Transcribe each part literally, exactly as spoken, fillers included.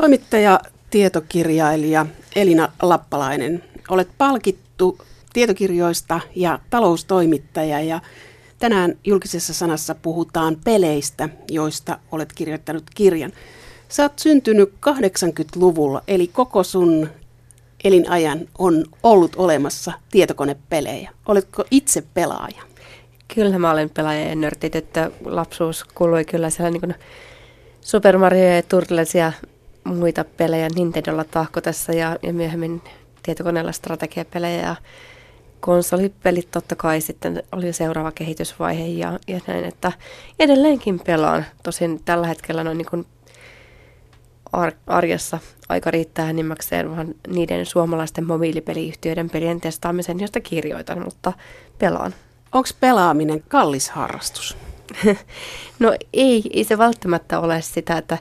Toimittaja, tietokirjailija Elina Lappalainen. Olet palkittu tietokirjoista ja taloustoimittaja ja tänään julkisessa sanassa puhutaan peleistä, joista olet kirjoittanut kirjan. Sä oot syntynyt kahdeksankymmentäluvulla, eli koko sun elinajan on ollut olemassa tietokonepelejä. Oletko itse pelaaja? Kyllä mä olen pelaaja ja nörtit, että lapsuus kuului kyllä siellä niin kuin Super Mario ja Turtles ja muita pelejä, Nintendolla tahkotessa ja, ja myöhemmin tietokoneella strategiapelejä ja konsolipelit totta kai sitten oli seuraava kehitysvaihe ja, ja näin, että edelleenkin pelaan. Tosin tällä hetkellä noin niin kuin ar- arjessa aika riittää enimmäkseen vaan niiden suomalaisten mobiilipeliyhtiöiden pelien testaamisen, josta kirjoitan, mutta pelaan. Onko pelaaminen kallis harrastus? No ei, ei se välttämättä ole sitä, että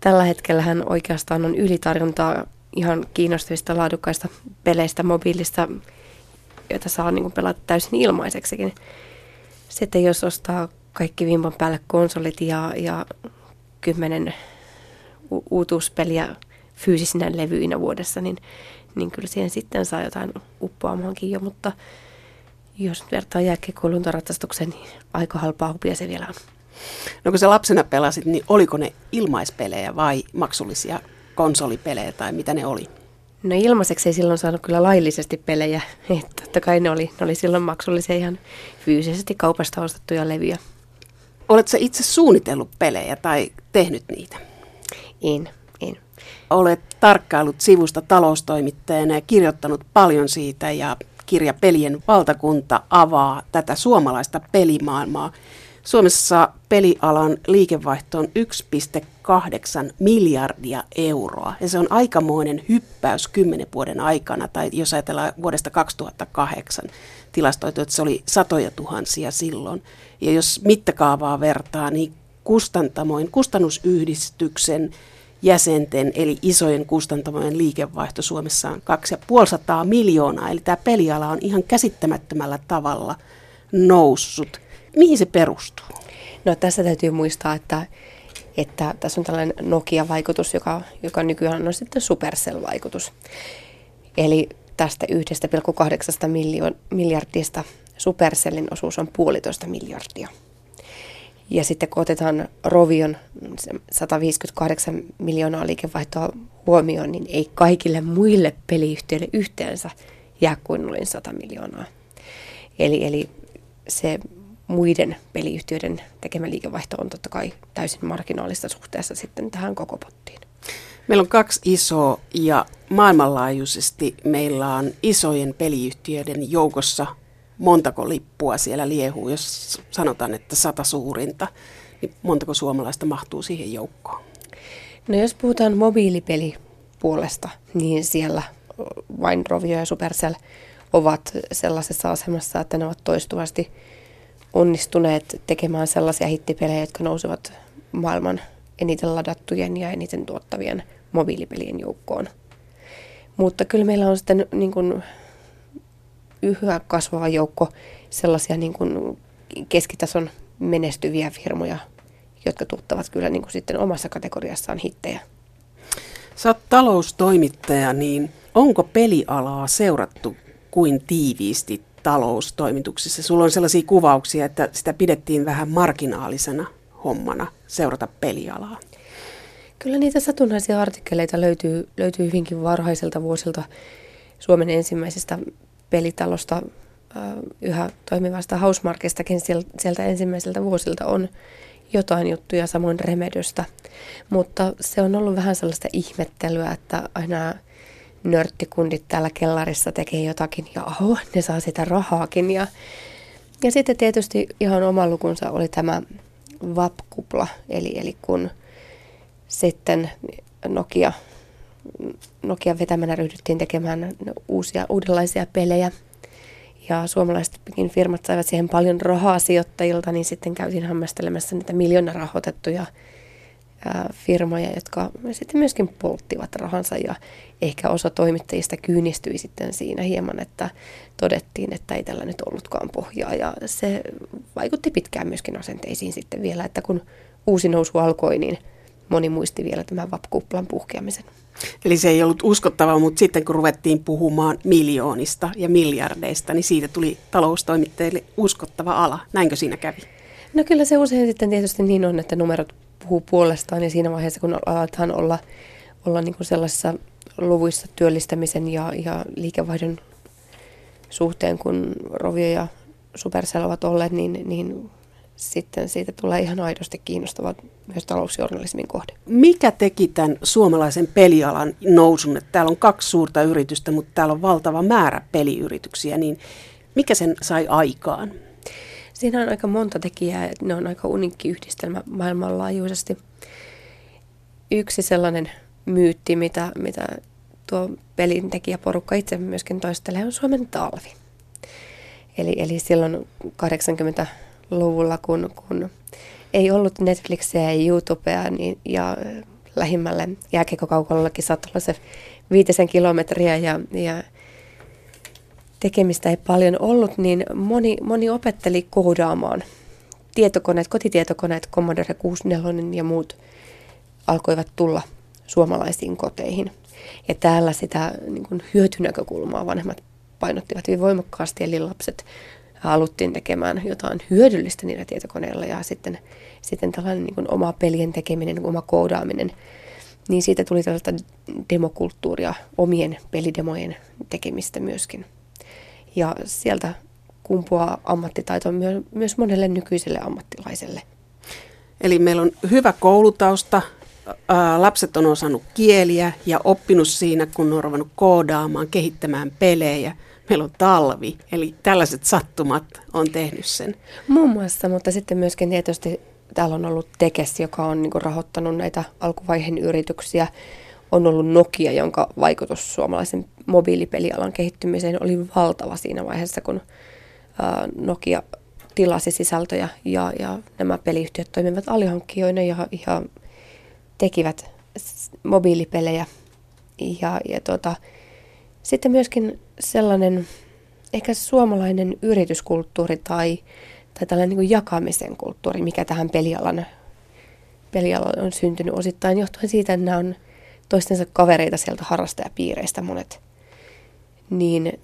tällä hetkellähän oikeastaan on ylitarjontaa ihan kiinnostavista laadukkaista peleistä mobiilista, joita saa niin kuin pelata täysin ilmaiseksikin. Sitten jos ostaa kaikki vimpan päälle konsolit ja, ja kymmenen u- uutuuspeliä fyysisinä levyinä vuodessa, niin, niin kyllä siihen sitten saa jotain uppoamaankin jo, mutta jos vertaa jääkiekkoon luntaratsastuksen, niin aika halpaa hupia se vielä on. No kun sä lapsena pelasit, niin oliko ne ilmaispelejä vai maksullisia konsolipelejä tai mitä ne oli? No ilmaiseksi ei silloin saanut kyllä laillisesti pelejä. Että totta kai ne oli, ne oli silloin maksullisia ihan fyysisesti kaupasta ostettuja levyjä. Oletko sä itse suunnitellut pelejä tai tehnyt niitä? En, en. Olet tarkkaillut sivusta taloustoimittajana ja kirjoittanut paljon siitä ja kirja Pelien valtakunta avaa tätä suomalaista pelimaailmaa. Suomessa pelialan liikevaihto on yksi pilkku kahdeksan miljardia euroa ja se on aikamoinen hyppäys kymmenen vuoden aikana, tai jos ajatellaan vuodesta kaksituhattakahdeksan tilastoitu, että se oli satoja tuhansia silloin. Ja jos mittakaavaa vertaa, niin kustantamoin, kustannusyhdistyksen jäsenten eli isojen kustantamojen liikevaihto Suomessa on kaksisataaviisikymmentä miljoonaa, eli tämä peliala on ihan käsittämättömällä tavalla noussut. Mihin se perustuu? No tässä täytyy muistaa, että, että tässä on tällainen Nokia-vaikutus, joka, joka nykyään on sitten Supercell-vaikutus. Eli tästä yhdestä pilkku kahdeksasta miljardista Supercellin osuus on puolitoista miljardia. Ja sitten kun otetaan Rovion sataviisikymmentäkahdeksan miljoonaa liikevaihtoa huomioon, niin ei kaikille muille peliyhtiöille yhteensä jää kuin noin sata miljoonaa. Eli, eli se muiden peliyhtiöiden tekemä liikevaihto on totta kai täysin marginaalista suhteessa sitten tähän koko pottiin. Meillä on kaksi isoa ja maailmanlaajuisesti meillä on isojen peliyhtiöiden joukossa montako lippua siellä liehuu, jos sanotaan, että sata suurinta, niin montako suomalaista mahtuu siihen joukkoon? No jos puhutaan mobiilipelipuolesta, niin siellä vain Rovio ja Supercell ovat sellaisessa asemassa, että ne ovat toistuvasti onnistuneet tekemään sellaisia hittipelejä, jotka nousevat maailman eniten ladattujen ja eniten tuottavien mobiilipelien joukkoon. Mutta kyllä meillä on sitten niin kuin yhä kasvava joukko sellaisia niin kuin keskitason menestyviä firmoja, jotka tuottavat kyllä niin kuin sitten omassa kategoriassaan hittejä. Sä oot taloustoimittaja, niin onko pelialaa seurattu kuin tiiviisti taloustoimituksissa? Sulla on sellaisia kuvauksia, että sitä pidettiin vähän marginaalisena hommana seurata pelialaa. Kyllä niitä satunnaisia artikkeleita löytyy, löytyy hyvinkin varhaiselta vuosilta Suomen ensimmäisestä pelitalosta, yhä toimivasta Housemarquestakin, sieltä ensimmäiseltä vuosilta on jotain juttuja, samoin Remedystä. Mutta se on ollut vähän sellaista ihmettelyä, että aina nörttikundit täällä kellarissa tekee jotakin ja oho, ne saa sitä rahaakin. Ja, ja sitten tietysti ihan oman lukunsa oli tämä V A P-kupla, eli, eli kun sitten Nokia... Nokian vetämänä ryhdyttiin tekemään uusia, uudenlaisia pelejä ja suomalaisetkin firmat saivat siihen paljon rahaa sijoittajilta, niin sitten käytiin hämmästelemässä niitä miljoona rahoitettuja ää, firmoja, jotka sitten myöskin polttivat rahansa ja ehkä osa toimittajista kyynistyi sitten siinä hieman, että todettiin, että ei tällä nyt ollutkaan pohjaa ja se vaikutti pitkään myöskin asenteisiin sitten vielä, että kun uusi nousu alkoi, niin moni muisti vielä tämän V A P-kuplan puhkeamisen. Eli se ei ollut uskottavaa, mutta sitten kun ruvettiin puhumaan miljoonista ja miljardeista, niin siitä tuli taloustoimittajille uskottava ala. Näinkö siinä kävi? No kyllä se usein sitten tietysti niin on, että numerot puhuu puolestaan ja siinä vaiheessa, kun aletaan olla, olla niin kuin sellaisissa luvuissa työllistämisen ja, ja liikevaihdon suhteen, kun Rovio ja Supercell ovat olleet, niin, niin sitten siitä tulee ihan aidosti kiinnostava myös talousjournalismin kohde. Mikä teki tämän suomalaisen pelialan nousun? Että täällä on kaksi suurta yritystä, mutta täällä on valtava määrä peliyrityksiä, niin mikä sen sai aikaan? Siinä on aika monta tekijää, ne on aika uniikki yhdistelmä maailmanlaajuisesti. Yksi sellainen myytti, mitä, mitä tuo pelintekijäporukka itse myöskin toistelee, on Suomen talvi. Eli, eli silloin kahdeksankymmentäluvulla, kun, kun ei ollut Netflixiä ja YouTubea, niin, ja lähimmälle jääkiekkokaukalollakin saattoi olla se viitisen kilometriä ja, ja tekemistä ei paljon ollut, niin moni, moni opetteli koodaamaan. Tietokoneet, kotitietokoneet, Commodore kuusikymmentäneljä ja muut alkoivat tulla suomalaisiin koteihin. Ja täällä sitä niin kuin hyötynäkökulmaa vanhemmat painottivat hyvin voimakkaasti, eli lapset haluttiin tekemään jotain hyödyllistä niillä tietokoneilla ja sitten, sitten tällainen niin kuin oma pelien tekeminen, niin kuin oma koodaaminen, niin siitä tuli tällaista demokulttuuria, omien pelidemojen tekemistä myöskin. Ja sieltä kumpuaa ammattitaito myös monelle nykyiselle ammattilaiselle. Eli meillä on hyvä koulutausta, lapset on osannut kieliä ja oppinut siinä, kun on ruvennut koodaamaan, kehittämään pelejä. Meillä on talvi, eli tällaiset sattumat on tehnyt sen. Muun muassa, mutta sitten myöskin tietysti täällä on ollut Tekes, joka on niin kuin rahoittanut näitä alkuvaiheen yrityksiä. On ollut Nokia, jonka vaikutus suomalaisen mobiilipelialan kehittymiseen oli valtava siinä vaiheessa, kun Nokia tilasi sisältöjä ja, ja nämä peliyhtiöt toimivat alihankkijoina ja, ja tekivät mobiilipelejä. Ja, ja tuota, sitten myöskin sellainen ehkä suomalainen yrityskulttuuri tai, tai tällainen niin kuin jakamisen kulttuuri, mikä tähän pelialan, pelialan on syntynyt osittain johtuen siitä, että nämä on toistensa kavereita sieltä harrastajapiireistä monet, niin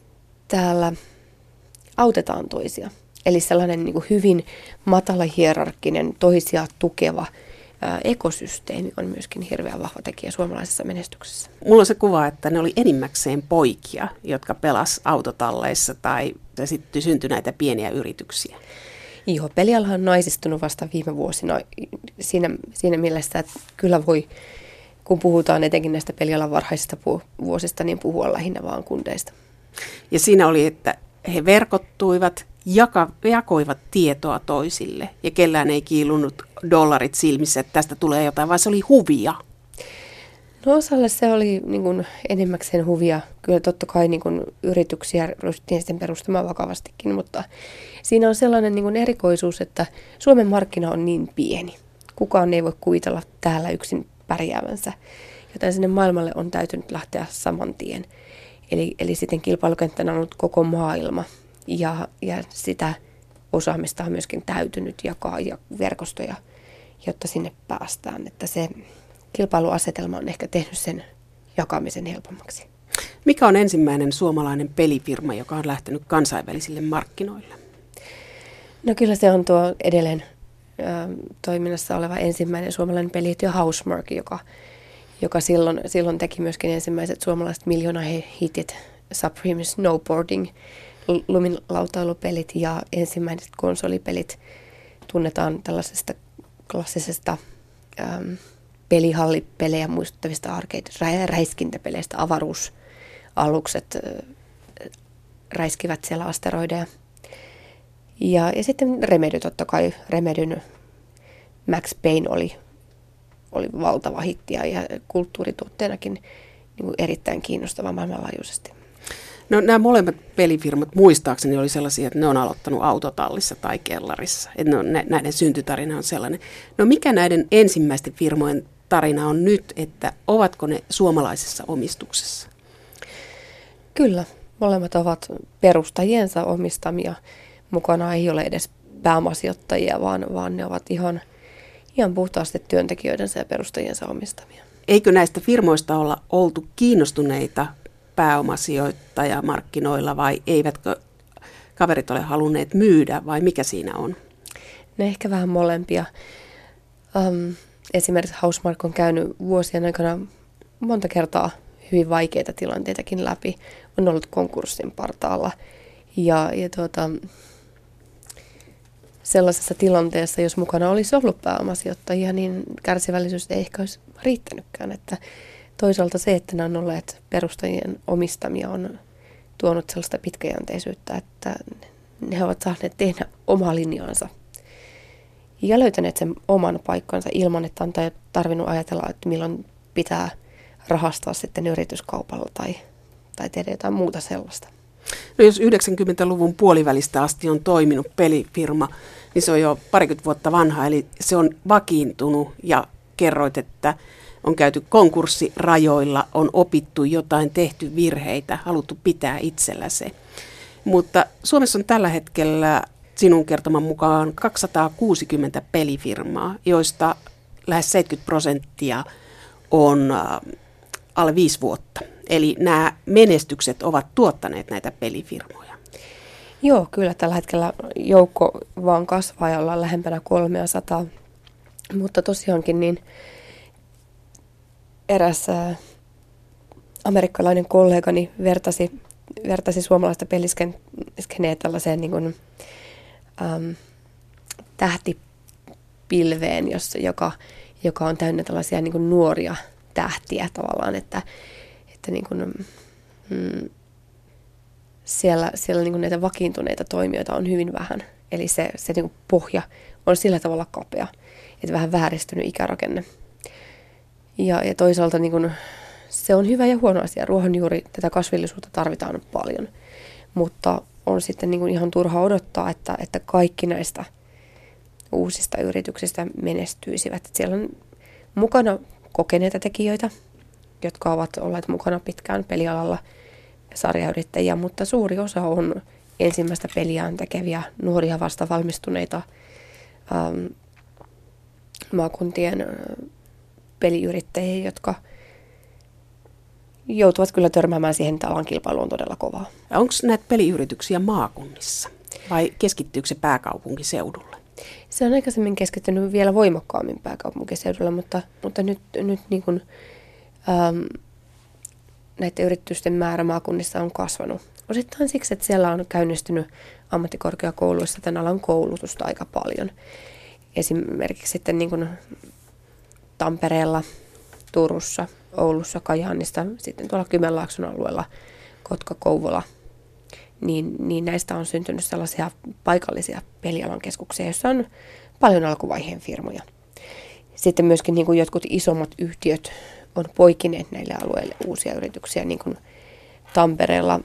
täällä autetaan toisia. Eli sellainen niin kuin hyvin matala hierarkkinen, toisia tukeva ää, ekosysteemi on myöskin hirveän vahva tekijä suomalaisessa menestyksessä. Mulla on se kuva, että ne oli enimmäkseen poikia, jotka pelas autotalleissa tai, tai sitten syntyi näitä pieniä yrityksiä. Joo, pelialahan on naisistunut vasta viime vuosina siinä, siinä mielessä, että kyllä voi... Kun puhutaan etenkin näistä pelialan varhaisista vuosista, niin puhua lähinnä vaan kundeista. Ja siinä oli, että he verkottuivat, jaka, jakoivat tietoa toisille ja kellään ei kiilunut dollarit silmissä, että tästä tulee jotain, vaan se oli huvia. No osalle se oli niin kuin enimmäkseen huvia. Kyllä totta kai niin kuin yrityksiä ryhdyttiin sitten perustamaan vakavastikin, mutta siinä on sellainen niin kuin erikoisuus, että Suomen markkina on niin pieni. Kukaan ei voi kuvitella täällä yksin pärjäävänsä, joten sinne maailmalle on täytynyt lähteä saman tien. Eli, eli sitten kilpailukenttänä on ollut koko maailma ja, ja sitä osaamista on myöskin täytynyt jakaa ja verkostoja, jotta sinne päästään. Että se kilpailuasetelma on ehkä tehnyt sen jakamisen helpommaksi. Mikä on ensimmäinen suomalainen pelifirma, joka on lähtenyt kansainvälisille markkinoille? No kyllä se on tuo edelleen toiminnassa oleva ensimmäinen suomalainen peliyhtiö Housemarque, joka, joka silloin, silloin teki myöskin ensimmäiset suomalaiset miljoonahitit, Supreme Snowboarding, lumilautailupelit ja ensimmäiset konsolipelit tunnetaan tällaisesta klassisesta ähm, pelihallipelejä muistuttavista arcade-räiskintäpeleistä. Avaruusalukset äh, räiskivät siellä asteroideja. Ja, ja sitten Remedy totta kai, Remedyn Max Payne oli, oli valtava hitti ja kulttuurituotteenakin niin kuin erittäin kiinnostava maailmanlaajuisesti. No nämä molemmat pelifirmat muistaakseni oli sellaisia, että ne on aloittanut autotallissa tai kellarissa. Että ne on, näiden syntytarina on sellainen. No mikä näiden ensimmäisten firmojen tarina on nyt, että ovatko ne suomalaisessa omistuksessa? Kyllä, molemmat ovat perustajiensa omistamia. Mukana ei ole edes pääomasijoittajia, vaan, vaan ne ovat ihan, ihan puhtaasti työntekijöidensä ja perustajiensa omistamia. Eikö näistä firmoista olla oltu kiinnostuneita pääomasijoittajamarkkinoilla vai eivätkö kaverit ole halunneet myydä vai mikä siinä on? No ehkä vähän molempia. Um, esimerkiksi Housemarque on käynyt vuosien aikana monta kertaa hyvin vaikeita tilanteitakin läpi. On ollut konkurssin partaalla ja, ja tuota, sellaisessa tilanteessa, jos mukana olisi ollut pääomasijoittajia, niin kärsivällisyys ei ehkä olisi riittänytkään. Että toisaalta se, että nämä on olleet perustajien omistamia, on tuonut sellaista pitkäjänteisyyttä, että ne ovat saaneet tehdä omaa linjaansa ja löytäneet sen oman paikkansa ilman, että on tarvinnut ajatella, että milloin pitää rahastaa sitten yrityskaupalla tai, tai tehdä jotain muuta sellaista. No jos yhdeksänkymmentäluvun puolivälistä asti on toiminut pelifirma, niin se on jo parikymmentä vuotta vanha, eli se on vakiintunut ja kerroit, että on käyty konkurssirajoilla, on opittu jotain, tehty virheitä, haluttu pitää itsellä se. Mutta Suomessa on tällä hetkellä sinun kertoman mukaan kaksisataakuusikymmentä pelifirmaa, joista lähes seitsemänkymmentä prosenttia on alle viisi vuotta. Eli nämä menestykset ovat tuottaneet näitä pelifirmoja. Joo, kyllä tällä hetkellä joukko vaan kasvaa ja ollaan lähempänä kolmesataa. Mutta tosiaankin niin eräs amerikkalainen kollegani vertasi, vertasi suomalaista peliskeneä tällaiseen niin kuin, äm, tähtipilveen, jossa, joka, joka on täynnä tällaisia niin kuin nuoria tähtiä tavallaan, että että niin kuin, mm, siellä, siellä niin kuin näitä vakiintuneita toimijoita on hyvin vähän. Eli se, se niin kuin pohja on sillä tavalla kapea, että vähän vääristynyt ikärakenne. Ja, ja toisaalta niin kuin, se on hyvä ja huono asia. Ruohonjuuri, tätä kasvillisuutta tarvitaan paljon. Mutta on sitten niin kuin ihan turha odottaa, että, että kaikki näistä uusista yrityksistä menestyisivät. Et siellä on mukana kokeneita tekijöitä, jotka ovat olleet mukana pitkään pelialalla, sarjayrittäjiä, mutta suuri osa on ensimmäistä peliään tekeviä, nuoria vasta valmistuneita ähm, maakuntien peliyrittäjiä, jotka joutuvat kyllä törmäämään siihen, että alan kilpailu on todella kovaa. Onko näitä peliyrityksiä maakunnissa vai keskittyykö se pääkaupunkiseudulle? Se on aikaisemmin keskittynyt vielä voimakkaammin pääkaupunkiseudulle, mutta, mutta nyt, nyt niin kuin Um, näiden yritysten määrä maakunnissa on kasvanut. Osittain siksi, että siellä on käynnistynyt ammattikorkeakouluissa tämän alan koulutusta aika paljon. Esimerkiksi sitten niin kuin Tampereella, Turussa, Oulussa, Kajaanissa, sitten tuolla Kymenlaakson alueella, Kotka, Kouvola, niin, niin näistä on syntynyt sellaisia paikallisia pelialan keskuksia, joissa on paljon alkuvaiheen firmoja. Sitten myöskin niin kuin jotkut isommat yhtiöt on poikineet näille alueille uusia yrityksiä, niin kuin Tampereella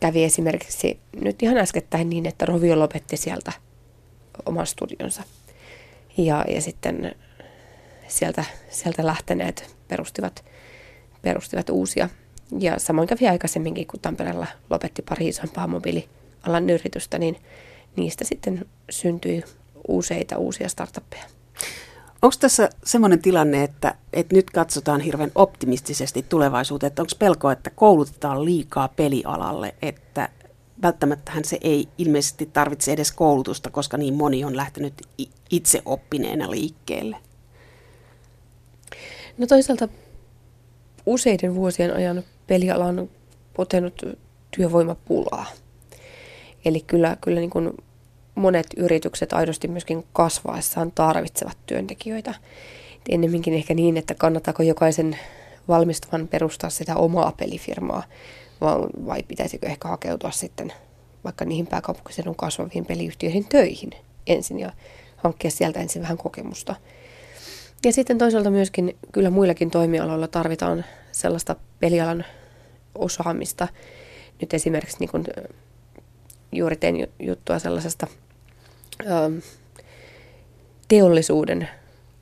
kävi esimerkiksi nyt ihan äskettäin niin, että Rovio lopetti sieltä oman studionsa. Ja, ja sitten sieltä, sieltä lähteneet perustivat, perustivat uusia. Ja samoin kävi aikaisemminkin, kun Tampereella lopetti pari isompaa mobiilialan yritystä, niin niistä sitten syntyi useita uusia startuppeja. Onko tässä semmoinen tilanne, että, että nyt katsotaan hirveän optimistisesti tulevaisuuteen, että onko pelkoa, että koulutetaan liikaa pelialalle, että välttämättähän se ei ilmeisesti tarvitse edes koulutusta, koska niin moni on lähtenyt itse oppineena liikkeelle? No toisaalta useiden vuosien ajan peliala on potenut työvoimapulaa, eli kyllä, kyllä niin kuin monet yritykset aidosti myöskin kasvaessaan tarvitsevat työntekijöitä. Ennemminkin ehkä niin, että kannattaako jokaisen valmistuvan perustaa sitä omaa pelifirmaa, vai pitäisikö ehkä hakeutua sitten vaikka niihin pääkaupunkiseudun kasvaviin peliyhtiöihin töihin ensin ja hankkia sieltä ensin vähän kokemusta. Ja sitten toisaalta myöskin kyllä muillakin toimialoilla tarvitaan sellaista pelialan osaamista. Nyt esimerkiksi niin kuin juuri tein juttua sellaisesta teollisuuden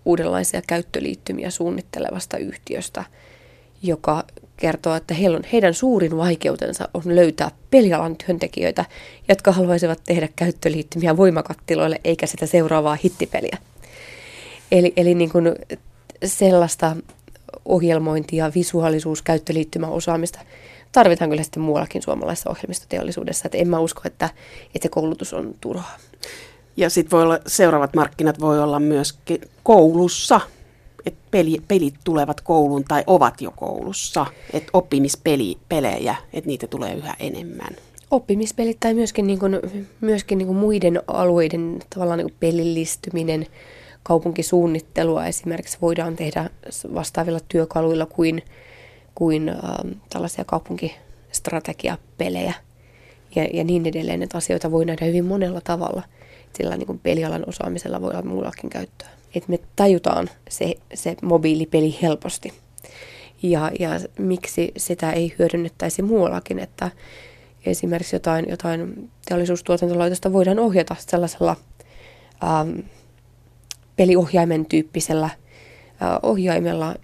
uudenlaisia käyttöliittymiä suunnittelevasta yhtiöstä, joka kertoo, että heidän suurin vaikeutensa on löytää pelialan työntekijöitä, jotka haluaisivat tehdä käyttöliittymiä voimakattiloille eikä sitä seuraavaa hittipeliä. Eli, eli niin kuin sellaista ohjelmointia, visuaalisuus, käyttöliittymäosaamista tarvitaan kyllä sitten muuallakin suomalaisessa ohjelmistoteollisuudessa. Että en mä usko, että, että se koulutus on turhaa. Ja sitten voi olla, seuraavat markkinat voi olla myöskin koulussa, että peli, pelit tulevat kouluun tai ovat jo koulussa, että oppimispelejä, että niitä tulee yhä enemmän. Oppimispelit tai myöskin, niin kuin, myöskin niin kuin muiden alueiden tavallaan niin kuin pelillistyminen, kaupunkisuunnittelua esimerkiksi voidaan tehdä vastaavilla työkaluilla kuin, kuin äh, tällaisia kaupunkistrategiapelejä ja, ja niin edelleen, että asioita voi nähdä hyvin monella tavalla. Sillä niin kuin pelialan osaamisella voi olla muullakin käyttöä. Et me tajutaan se, se mobiilipeli helposti ja, ja miksi sitä ei hyödynnettäisi muuallakin, että esimerkiksi jotain, jotain teollisuustuotantolaitosta voidaan ohjata sellaisella ähm, peliohjaimen tyyppisellä äh, ohjaimella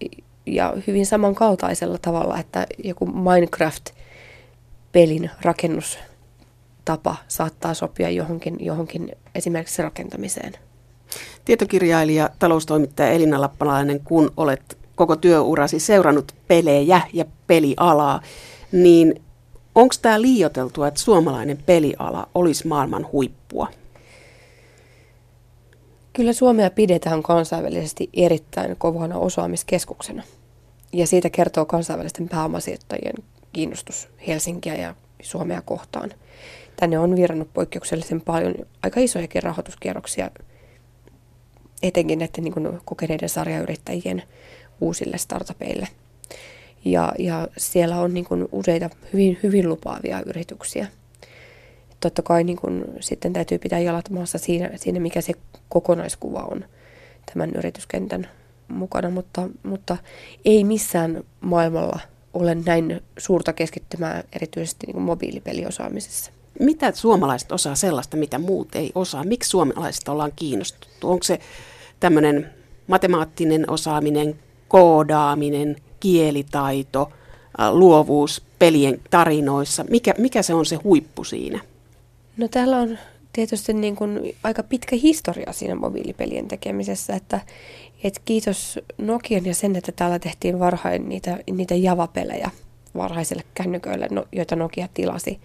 ja hyvin samankaltaisella tavalla, että joku Minecraft-pelin rakennustapa saattaa sopia johonkin, johonkin esimerkiksi rakentamiseen. Tietokirjailija, taloustoimittaja Elina Lappalainen, kun olet koko työurasi seurannut pelejä ja pelialaa, niin onko tämä liioiteltua, että suomalainen peliala olisi maailman huippua? Kyllä Suomea pidetään kansainvälisesti erittäin kovana osaamiskeskuksena. Ja siitä kertoo kansainvälisten pääomasijoittajien kiinnostus Helsinkiä ja Suomea kohtaan. Tänne on virannut poikkeuksellisen paljon aika isojakin rahoituskierroksia, etenkin näiden niin kuin kokeneiden sarjayrittäjien uusille startupeille. Ja, ja siellä on niin kuin useita hyvin, hyvin lupaavia yrityksiä. Totta kai niin kuin sitten täytyy pitää jalat maassa siinä, siinä, mikä se kokonaiskuva on tämän yrityskentän mukana, mutta, mutta ei missään maailmalla ole näin suurta keskittymää erityisesti niin kuin mobiilipeliosaamisessa. Mitä suomalaiset osaa sellaista, mitä muut ei osaa? Miksi suomalaiset ollaan kiinnostuttu? Onko se tämmöinen matemaattinen osaaminen, koodaaminen, kielitaito, luovuus pelien tarinoissa? Mikä, mikä se on se huippu siinä? No täällä on tietysti niin kuin aika pitkä historia siinä mobiilipelien tekemisessä, että et kiitos Nokian ja sen, että täällä tehtiin varhain niitä, niitä Java-pelejä varhaisille kännyköille, no, joita Nokia tilasi.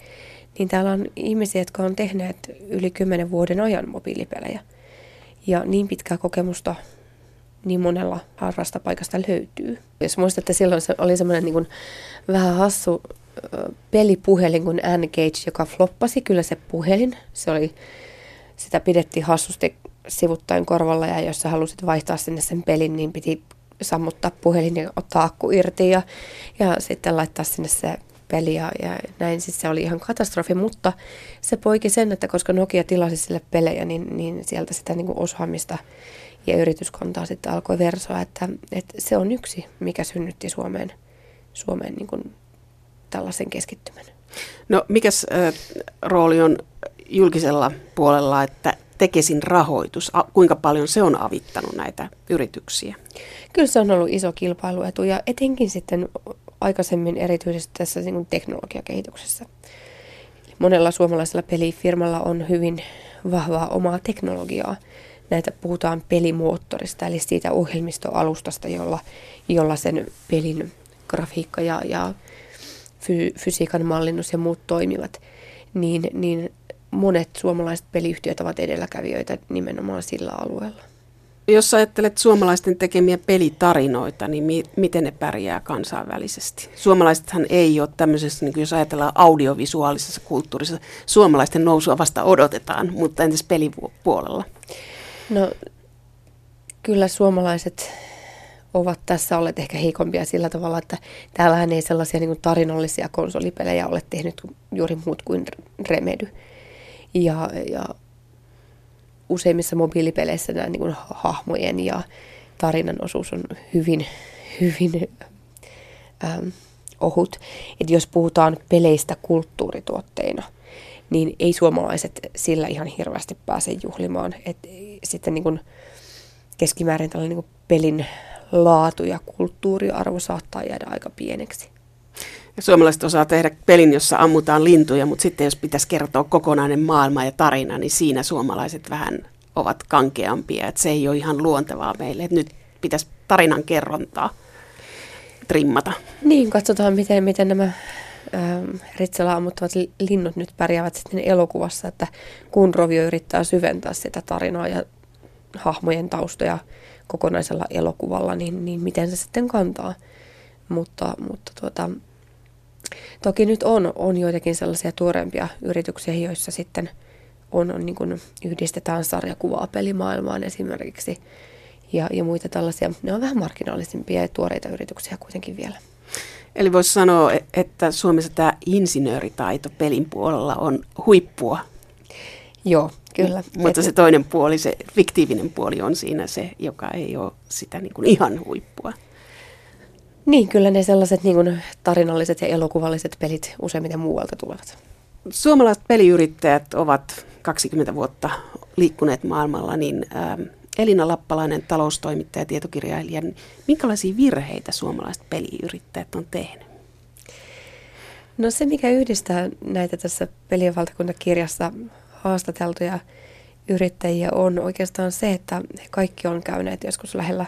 Niin täällä on ihmisiä, jotka on tehneet yli kymmenen vuoden ajan mobiilipelejä. Ja niin pitkää kokemusta niin monella harrasta paikasta löytyy. Jos muistatte, silloin se oli semmoinen niin kuin vähän hassu pelipuhelin kuin N-Gage, joka floppasi. Kyllä se puhelin, se oli, sitä pidettiin hassusti sivuttain korvalla, ja jos sä halusit vaihtaa sinne sen pelin, niin piti sammuttaa puhelin ja ottaa akku irti ja, ja sitten laittaa sinne se peli ja, ja näin. Siis se oli ihan katastrofi, mutta se poiki sen, että koska Nokia tilasi sille pelejä, niin, niin sieltä sitä niin kuin osaamista ja yrityskantaa sitten alkoi versoa, että, että se on yksi, mikä synnytti Suomeen, Suomeen niin kuin tällaisen keskittymän. No mikäs äh, rooli on julkisella puolella, että Tekesin rahoitus, a, kuinka paljon se on avittanut näitä yrityksiä? Kyllä se on ollut iso kilpailuetu ja etenkin sitten aikaisemmin erityisesti tässä niin kuin teknologiakehityksessä. Eli monella suomalaisella pelifirmalla on hyvin vahvaa omaa teknologiaa. Näitä puhutaan pelimoottorista, eli siitä ohjelmistoalustasta, jolla, jolla sen pelin grafiikka ja, ja fy, fysiikan mallinnus ja muut toimivat. Niin, niin monet suomalaiset peliyhtiöt ovat edelläkävijöitä nimenomaan sillä alueella. Jos ajattelet suomalaisten tekemiä pelitarinoita, niin mi- miten ne pärjää kansainvälisesti? Suomalaisethan ei ole tämmöisessä, niin jos ajatellaan audiovisuaalisessa kulttuurissa, suomalaisten nousua vasta odotetaan, mutta entäs pelipuolella? No kyllä suomalaiset ovat tässä olleet ehkä heikompia sillä tavalla, että täällähän ei sellaisia niin kuin tarinollisia konsolipelejä ole tehnyt juuri muut kuin Remedy. Ja, ja useimmissa mobiilipeleissä nämä niin kuin hahmojen ja tarinan osuus on hyvin, hyvin ähm, ohut. Et jos puhutaan peleistä kulttuurituotteina, niin ei suomalaiset sillä ihan hirveästi pääse juhlimaan. Et sitten niin kuin keskimäärin tällainen niin kuin pelin laatu ja kulttuuriarvo saattaa jäädä aika pieneksi. Suomalaiset osaa tehdä pelin, jossa ammutaan lintuja, mutta sitten jos pitäisi kertoa kokonainen maailma ja tarina, niin siinä suomalaiset vähän ovat kankeampia, että se ei ole ihan luontevaa meille, että nyt pitäisi tarinan kerrontaa trimmata. Niin, katsotaan miten, miten nämä ritsellä ammuttavat linnut nyt pärjäävät sitten elokuvassa, että kun Rovio yrittää syventää sitä tarinaa ja hahmojen taustoja kokonaisella elokuvalla, niin, niin miten se sitten kantaa. Mutta, mutta tuota, toki nyt on, on joitakin sellaisia tuoreempia yrityksiä, joissa sitten on, on niin kuin yhdistetään sarjakuvaa pelimaailmaan esimerkiksi ja, ja muita tällaisia. Ne on vähän marginaalisempia ja tuoreita yrityksiä kuitenkin vielä. Eli voisi sanoa, että Suomessa tämä insinööritaito pelin puolella on huippua. Joo, kyllä. M- mutta se toinen puoli, se fiktiivinen puoli on siinä se, joka ei ole sitä niin kuin ihan huippua. Niin, kyllä ne sellaiset niin kuin tarinalliset ja elokuvalliset pelit useimmiten muualta tulevat. Suomalaiset peliyrittäjät ovat kaksikymmentä vuotta liikkuneet maailmalla, niin ähm, Elina Lappalainen, taloustoimittaja ja tietokirjailija, niin minkälaisia virheitä suomalaiset peliyrittäjät on tehnyt? No se, mikä yhdistää näitä tässä Pelien valtakuntakirjassa haastateltuja yrittäjiä, on oikeastaan se, että he kaikki on käyneet joskus lähellä,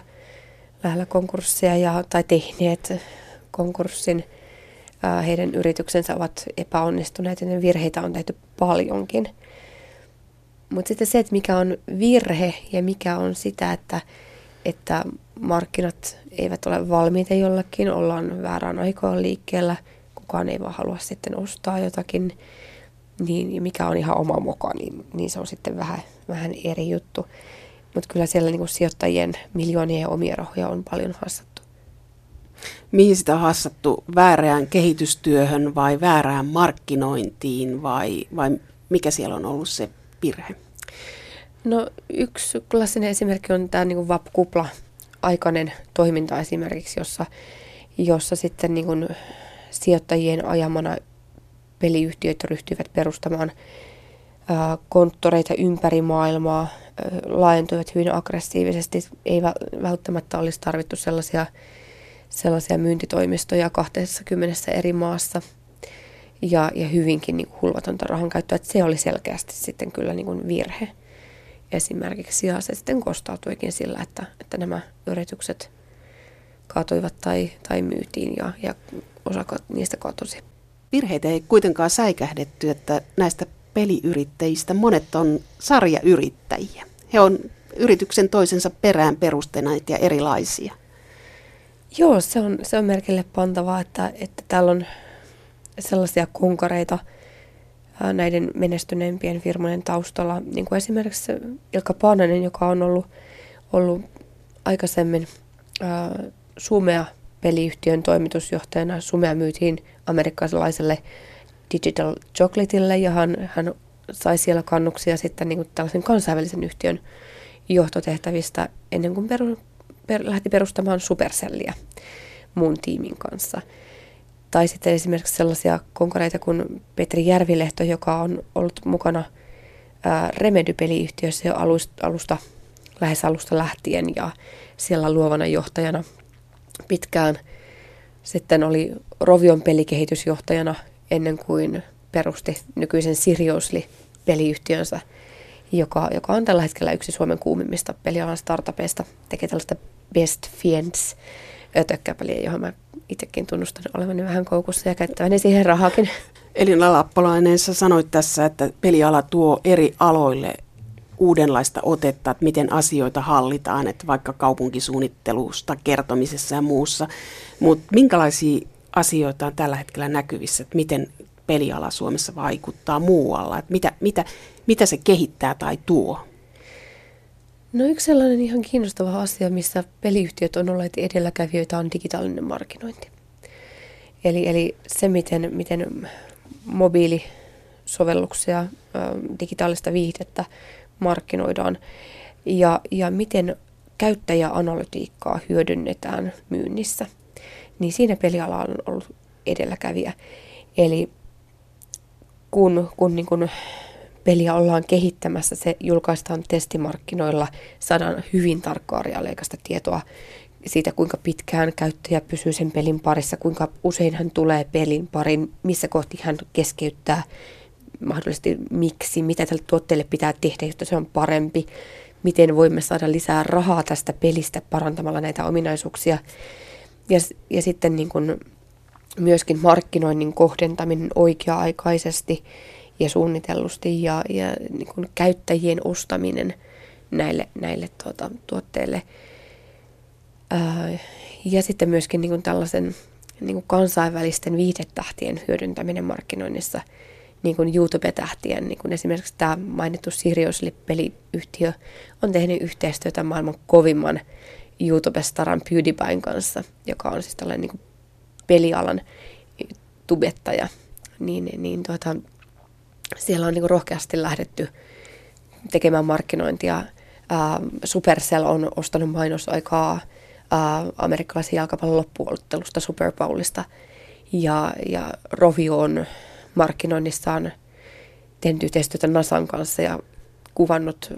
lähellä konkurssia ja, tai tehneet konkurssin. Heidän yrityksensä ovat epäonnistuneet ja ne virheitä on tehty paljonkin. Mutta sitten se, että mikä on virhe ja mikä on sitä, että, että markkinat eivät ole valmiita jollakin, ollaan väärään aikaan liikkeellä, kukaan ei vaan halua sitten ostaa jotakin, niin mikä on ihan oma moka, niin, niin se on sitten vähän, vähän eri juttu. Mutta kyllä siellä niinku sijoittajien miljoonia ja omia rahoja on paljon hassattu. Mihin sitä on hassattu? Väärään kehitystyöhön vai väärään markkinointiin vai, vai mikä siellä on ollut se virhe? No yksi klassinen esimerkki on tämä niin V A P-kupla-aikainen toiminta esimerkiksi, jossa, jossa sitten niin kuin sijoittajien ajamana peliyhtiöt ryhtyivät perustamaan ää, konttoreita ympäri maailmaa, ää, laajentuivat hyvin aggressiivisesti, ei välttämättä olisi tarvittu sellaisia, sellaisia myyntitoimistoja kaksikymmentä eri maassa. Ja, ja hyvinkin niin kuin hulvatonta rahankäyttöä, että se oli selkeästi sitten kyllä niin kuin virhe esimerkiksi. Ja se sitten kostautuikin sillä, että, että nämä yritykset kaatuivat tai, tai myytiin ja, ja osa niistä katosi. Virheitä ei kuitenkaan säikähdetty, että näistä peliyrittäjistä monet on sarjayrittäjiä. He on yrityksen toisensa perään perustaneet ja erilaisia. Joo, se on, se on merkille pantavaa, että, että täällä on sellaisia konkareita näiden menestyneempien firmojen taustalla, niin kuin esimerkiksi Ilkka Paananen, joka on ollut, ollut aikaisemmin ää, Sumea peliyhtiön toimitusjohtajana. Sumea myytiin amerikkalaiselle Digital Chocolatelle ja hän, hän sai siellä kannuksia sitten niin kuin tällaisen kansainvälisen yhtiön johtotehtävistä ennen kuin peru, per, lähti perustamaan Supercellia mun tiimin kanssa. Tai sitten esimerkiksi sellaisia konkureita kuin Petri Järvilehto, joka on ollut mukana Remedy-peliyhtiössä jo alusta, alusta, lähes alusta lähtien ja siellä luovana johtajana pitkään. Sitten oli Rovion pelikehitysjohtajana ennen kuin perusti nykyisen Siriusli-peliyhtiönsä, joka, joka on tällä hetkellä yksi Suomen kuumimmista pelialan startupeista, tekee tällaista Best Fiends -ötökkäpeliä, johon mä itsekin tunnustan olevani vähän koukussa ja käyttäväni siihen rahakin. Elina Lappalainen, sä sanoit tässä, että peliala tuo eri aloille uudenlaista otetta, että miten asioita hallitaan, että vaikka kaupunkisuunnittelusta, kertomisessa ja muussa. Mutta minkälaisia asioita on tällä hetkellä näkyvissä, että miten peliala Suomessa vaikuttaa muualla, että mitä, mitä, mitä se kehittää tai tuo? No yksi sellainen ihan kiinnostava asia, missä peliyhtiöt on olleet edelläkävijöitä, on digitaalinen markkinointi. Eli, eli se, miten, miten mobiilisovelluksia, digitaalista viihdettä markkinoidaan ja, ja miten käyttäjäanalytiikkaa hyödynnetään myynnissä, niin siinä peliala on ollut edelläkävijä. Eli kun, kun niin kuin peliä ollaan kehittämässä, se julkaistaan testimarkkinoilla, saadaan hyvin tarkkaa reaaliaikaista tietoa siitä, kuinka pitkään käyttäjä pysyy sen pelin parissa, kuinka usein hän tulee pelin parin, missä kohti hän keskeyttää, mahdollisesti miksi, mitä tälle tuotteelle pitää tehdä, jotta se on parempi, miten voimme saada lisää rahaa tästä pelistä parantamalla näitä ominaisuuksia. Ja, ja sitten niin kun myöskin markkinoinnin kohdentaminen oikea-aikaisesti ja suunnitellusti ja, ja niin kun käyttäjien ostaminen näille, näille tuota, tuotteille. Ää, ja sitten myöskin niin kun tällaisen niin kun kansainvälisten viihdetähtien hyödyntäminen markkinoinnissa. Niin kuin YouTube-tähtien, niin kuin esimerkiksi tämä mainittu Sirius Lip-peliyhtiö on tehnyt yhteistyötä maailman kovimman YouTube-staran PewDiePien kanssa, joka on siis tällainen niin kuin pelialan tubettaja. Niin, niin tuota, siellä on niin kuin rohkeasti lähdetty tekemään markkinointia. Ää, Supercell on ostanut mainosaikaa ää, amerikkalaisen jalkapallon loppuottelusta Super Bowlista ja, ja Rovio on markkinoinnissa on tehnyt yhteistyötä NASAn kanssa ja kuvannut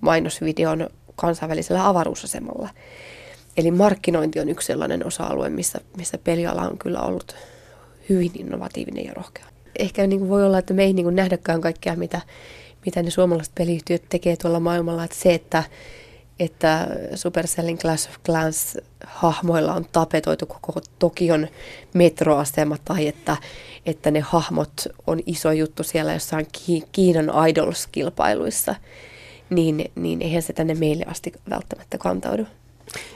mainosvideon kansainvälisellä avaruusasemalla. Eli markkinointi on yksi sellainen osa-alue, missä, missä peliala on kyllä ollut hyvin innovatiivinen ja rohkea. Ehkä niin kuin voi olla, että me ei niin kuin nähdäkään kaikkea, mitä, mitä ne suomalaiset peliyhtiöt tekee tuolla maailmalla. Että se, että, että Supercellin Clash of Clans-hahmoilla on tapetoitu koko Tokion metroasema tai että että ne hahmot on iso juttu siellä jossain Kiinan Idols-kilpailuissa, niin, niin eihän se tänne meille asti välttämättä kantaudu.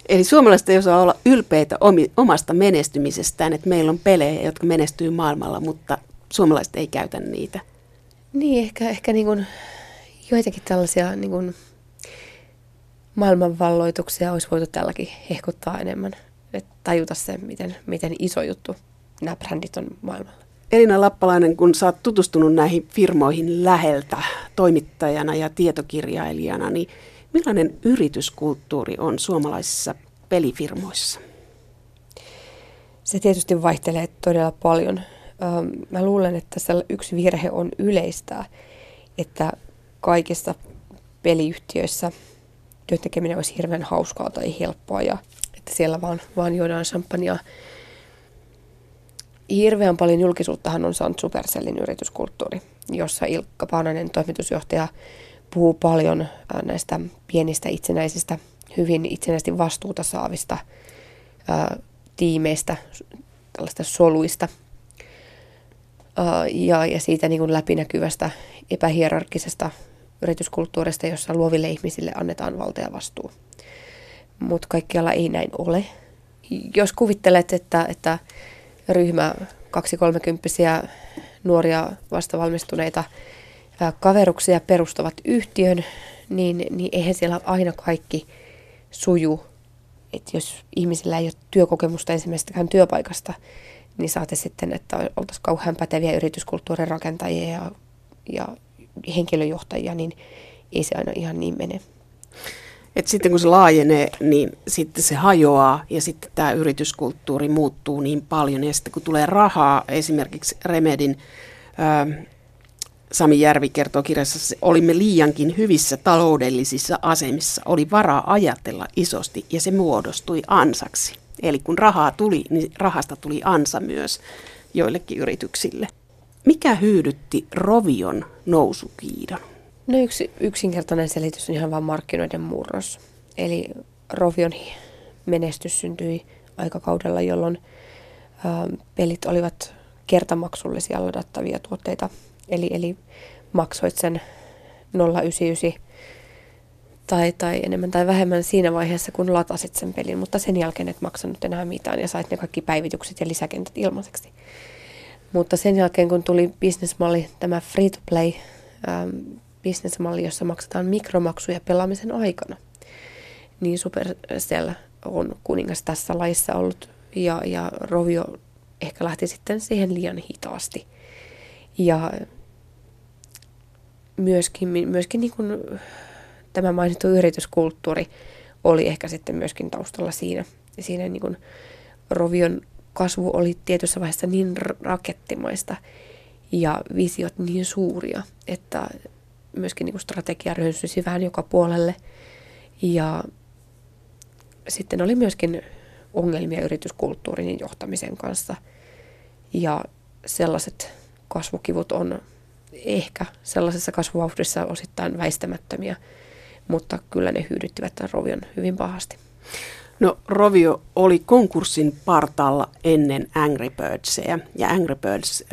Eli suomalaiset ei osaa olla ylpeitä omi, omasta menestymisestään, että meillä on pelejä, jotka menestyy maailmalla, mutta suomalaiset ei käytä niitä. Niin, ehkä, ehkä niin kuin joitakin tällaisia niin kuin maailmanvalloituksia olisi voitu tälläkin hehkuttaa enemmän, että tajuta se, miten, miten iso juttu nämä brändit on maailmalla. Elina Lappalainen, kun sä oot tutustunut näihin firmoihin läheltä toimittajana ja tietokirjailijana, niin millainen yrityskulttuuri on suomalaisissa pelifirmoissa? Se tietysti vaihtelee todella paljon. Mä luulen, että yksi virhe on yleistää, että kaikissa peliyhtiöissä työn tekeminen olisi hirveän hauskaa tai helppoa ja että siellä vaan, vaan juodaan champagnea. Hirveän paljon julkisuuttahan on saanut Supercellin yrityskulttuuri, jossa Ilkka Paananen, toimitusjohtaja, puhuu paljon näistä pienistä itsenäisistä, hyvin itsenäisesti vastuuta saavista ää, tiimeistä, tällaista soluista ää, ja, ja siitä niin kuin läpinäkyvästä, epähierarkkisesta yrityskulttuurista, jossa luoville ihmisille annetaan valta ja vastuu. Mutta kaikkialla ei näin ole. Jos kuvittelet, että, että ryhmä kaksikolmekymppisiä nuoria vastavalmistuneita kaveruksia perustavat yhtiön, niin, niin eihän siellä aina kaikki suju. Et jos ihmisillä ei ole työkokemusta ensimmäistäkään työpaikasta, niin saatte sitten, että oltaisiin kauhean päteviä yrityskulttuurin rakentajia ja, ja henkilöjohtajia, niin ei se aina ihan niin mene. Et sitten kun se laajenee, niin sitten se hajoaa ja sitten tämä yrityskulttuuri muuttuu niin paljon. Ja sitten kun tulee rahaa, esimerkiksi Remedyn, ää, Sami Järvi kertoo kirjassa, että olimme liiankin hyvissä taloudellisissa asemissa. Oli varaa ajatella isosti ja se muodostui ansaksi. Eli kun rahaa tuli, niin rahasta tuli ansa myös joillekin yrityksille. Mikä hyydytti Rovion nousukiidon? No yksi yksinkertainen selitys on ihan vain markkinoiden murros. Eli Rovion menestys syntyi aikakaudella, jolloin ö, pelit olivat kertamaksullisia ladattavia tuotteita. Eli, eli maksoit sen nolla pilkku yhdeksänkymmentäyhdeksän tai, tai enemmän tai vähemmän siinä vaiheessa, kun latasit sen pelin. Mutta sen jälkeen et maksanut enää mitään ja sait ne kaikki päivitykset ja lisäkentät ilmaiseksi. Mutta sen jälkeen, kun tuli bisnesmalli, tämä free-to-play ö, bisnesmalli, jossa maksetaan mikromaksuja pelaamisen aikana, niin Supercell on kuningas tässä laissa ollut ja, ja Rovio ehkä lähti sitten siihen liian hitaasti. Ja myöskin, myöskin niin kuin tämä mainittu yrityskulttuuri oli ehkä sitten myöskin taustalla siinä. Siinä niin kuin Rovion kasvu oli tietyssä vaiheessa niin rakettimaista ja visiot niin suuria, että myöskin niin kuin strategia rönsysi vähän joka puolelle. Ja sitten oli myöskin ongelmia yrityskulttuurin johtamisen kanssa. Ja sellaiset kasvukivut on ehkä sellaisessa kasvuvauhdissa osittain väistämättömiä, mutta kyllä ne hyydyttivät tämän Rovion hyvin pahasti. No, Rovio oli konkurssin partaalla ennen Angry Birdsia, ja Angry Birds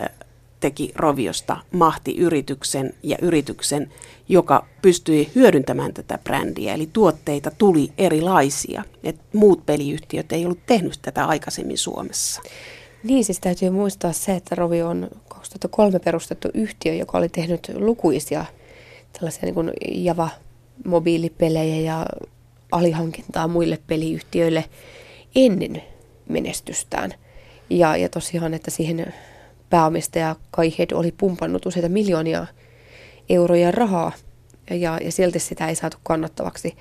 teki Roviosta mahtiyrityksen ja yrityksen, joka pystyi hyödyntämään tätä brändiä, eli tuotteita tuli erilaisia. Et muut peliyhtiöt ei ollut tehnyt tätä aikaisemmin Suomessa. Niin, siis täytyy muistaa se, että Rovio on kaksituhattakolme perustettu yhtiö, joka oli tehnyt lukuisia tällaisia niin kuin Java-mobiilipelejä ja alihankintaa muille peliyhtiöille ennen menestystään. Ja, ja tosiaan, että siihen pääomistaja Kaj Hed oli pumpannut useita miljoonia euroja rahaa, ja, ja silti sitä ei saatu kannattavaksi.